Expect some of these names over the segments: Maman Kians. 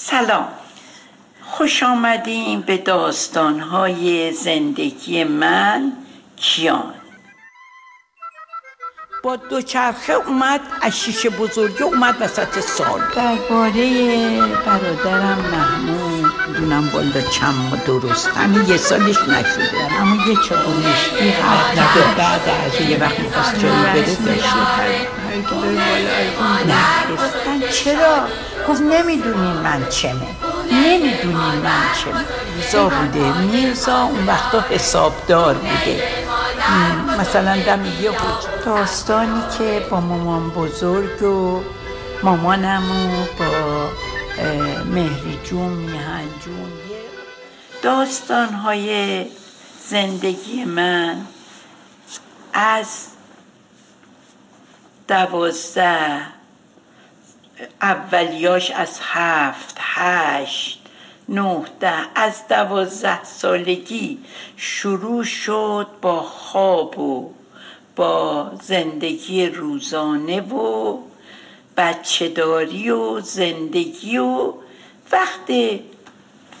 سلام، خوش آمدیم به داستان‌های زندگی من کیان. با دوچرخه اومد، از شیشه بزرگی اومد وسط سال. درباره برادرم محمود دونم والا چند ما درست، همین یه سالش نشده، اما یه چهارمشتی حد بعد از یه وقت میخواست جایی بده داشته. نخستن چرا؟ گفت نمیدونین من چمه، میرزا بوده، اون وقتا حسابدار بوده، مثلا دم یه بود. داستانی که با مامان بزرگ و مامانم و با مهری جون میهن جون، داستانهای زندگی من از 12 اولیاش، از 7، 8، 9، 10 از 12 سالگی شروع شد با خواب و با زندگی روزانه و بچه‌داری و زندگی و وقت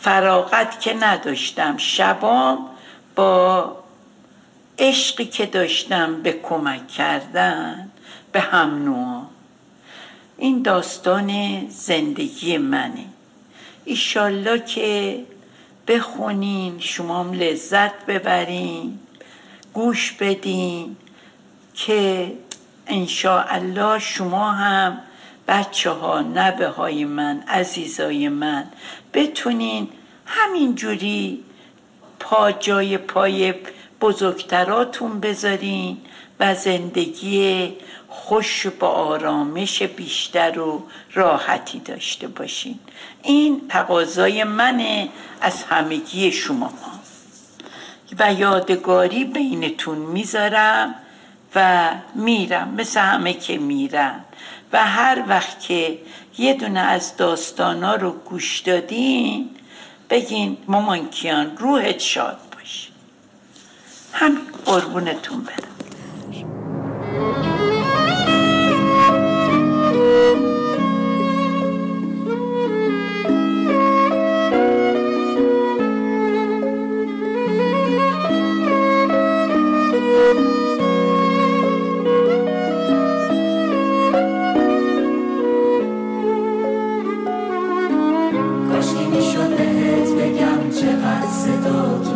فراغت که نداشتم، شبام با عشقی که داشتم به کمک کردن به هم نوع. این داستان زندگی منه، ایشالله که بخونین، شما هم لذت ببرین، گوش بدین، که انشاءالله شما هم بچه ها، نبه های من، عزیزای من، بتونین همینجوری پا جای پای بزرگتراتون بذارین و زندگی خوش با آرامش بیشتر و راحتی داشته باشین. این تقاضای منه از همگی شما و یادگاری بینتون میذارم و میرم، مثل همه که میرم، و هر وقت که یه دونه از داستانا رو گوش دادین بگین مامان کیان روحت شاد باشه. همین، قربونتون برم. کاش نمی‌شد بهت بگم چقدر صدا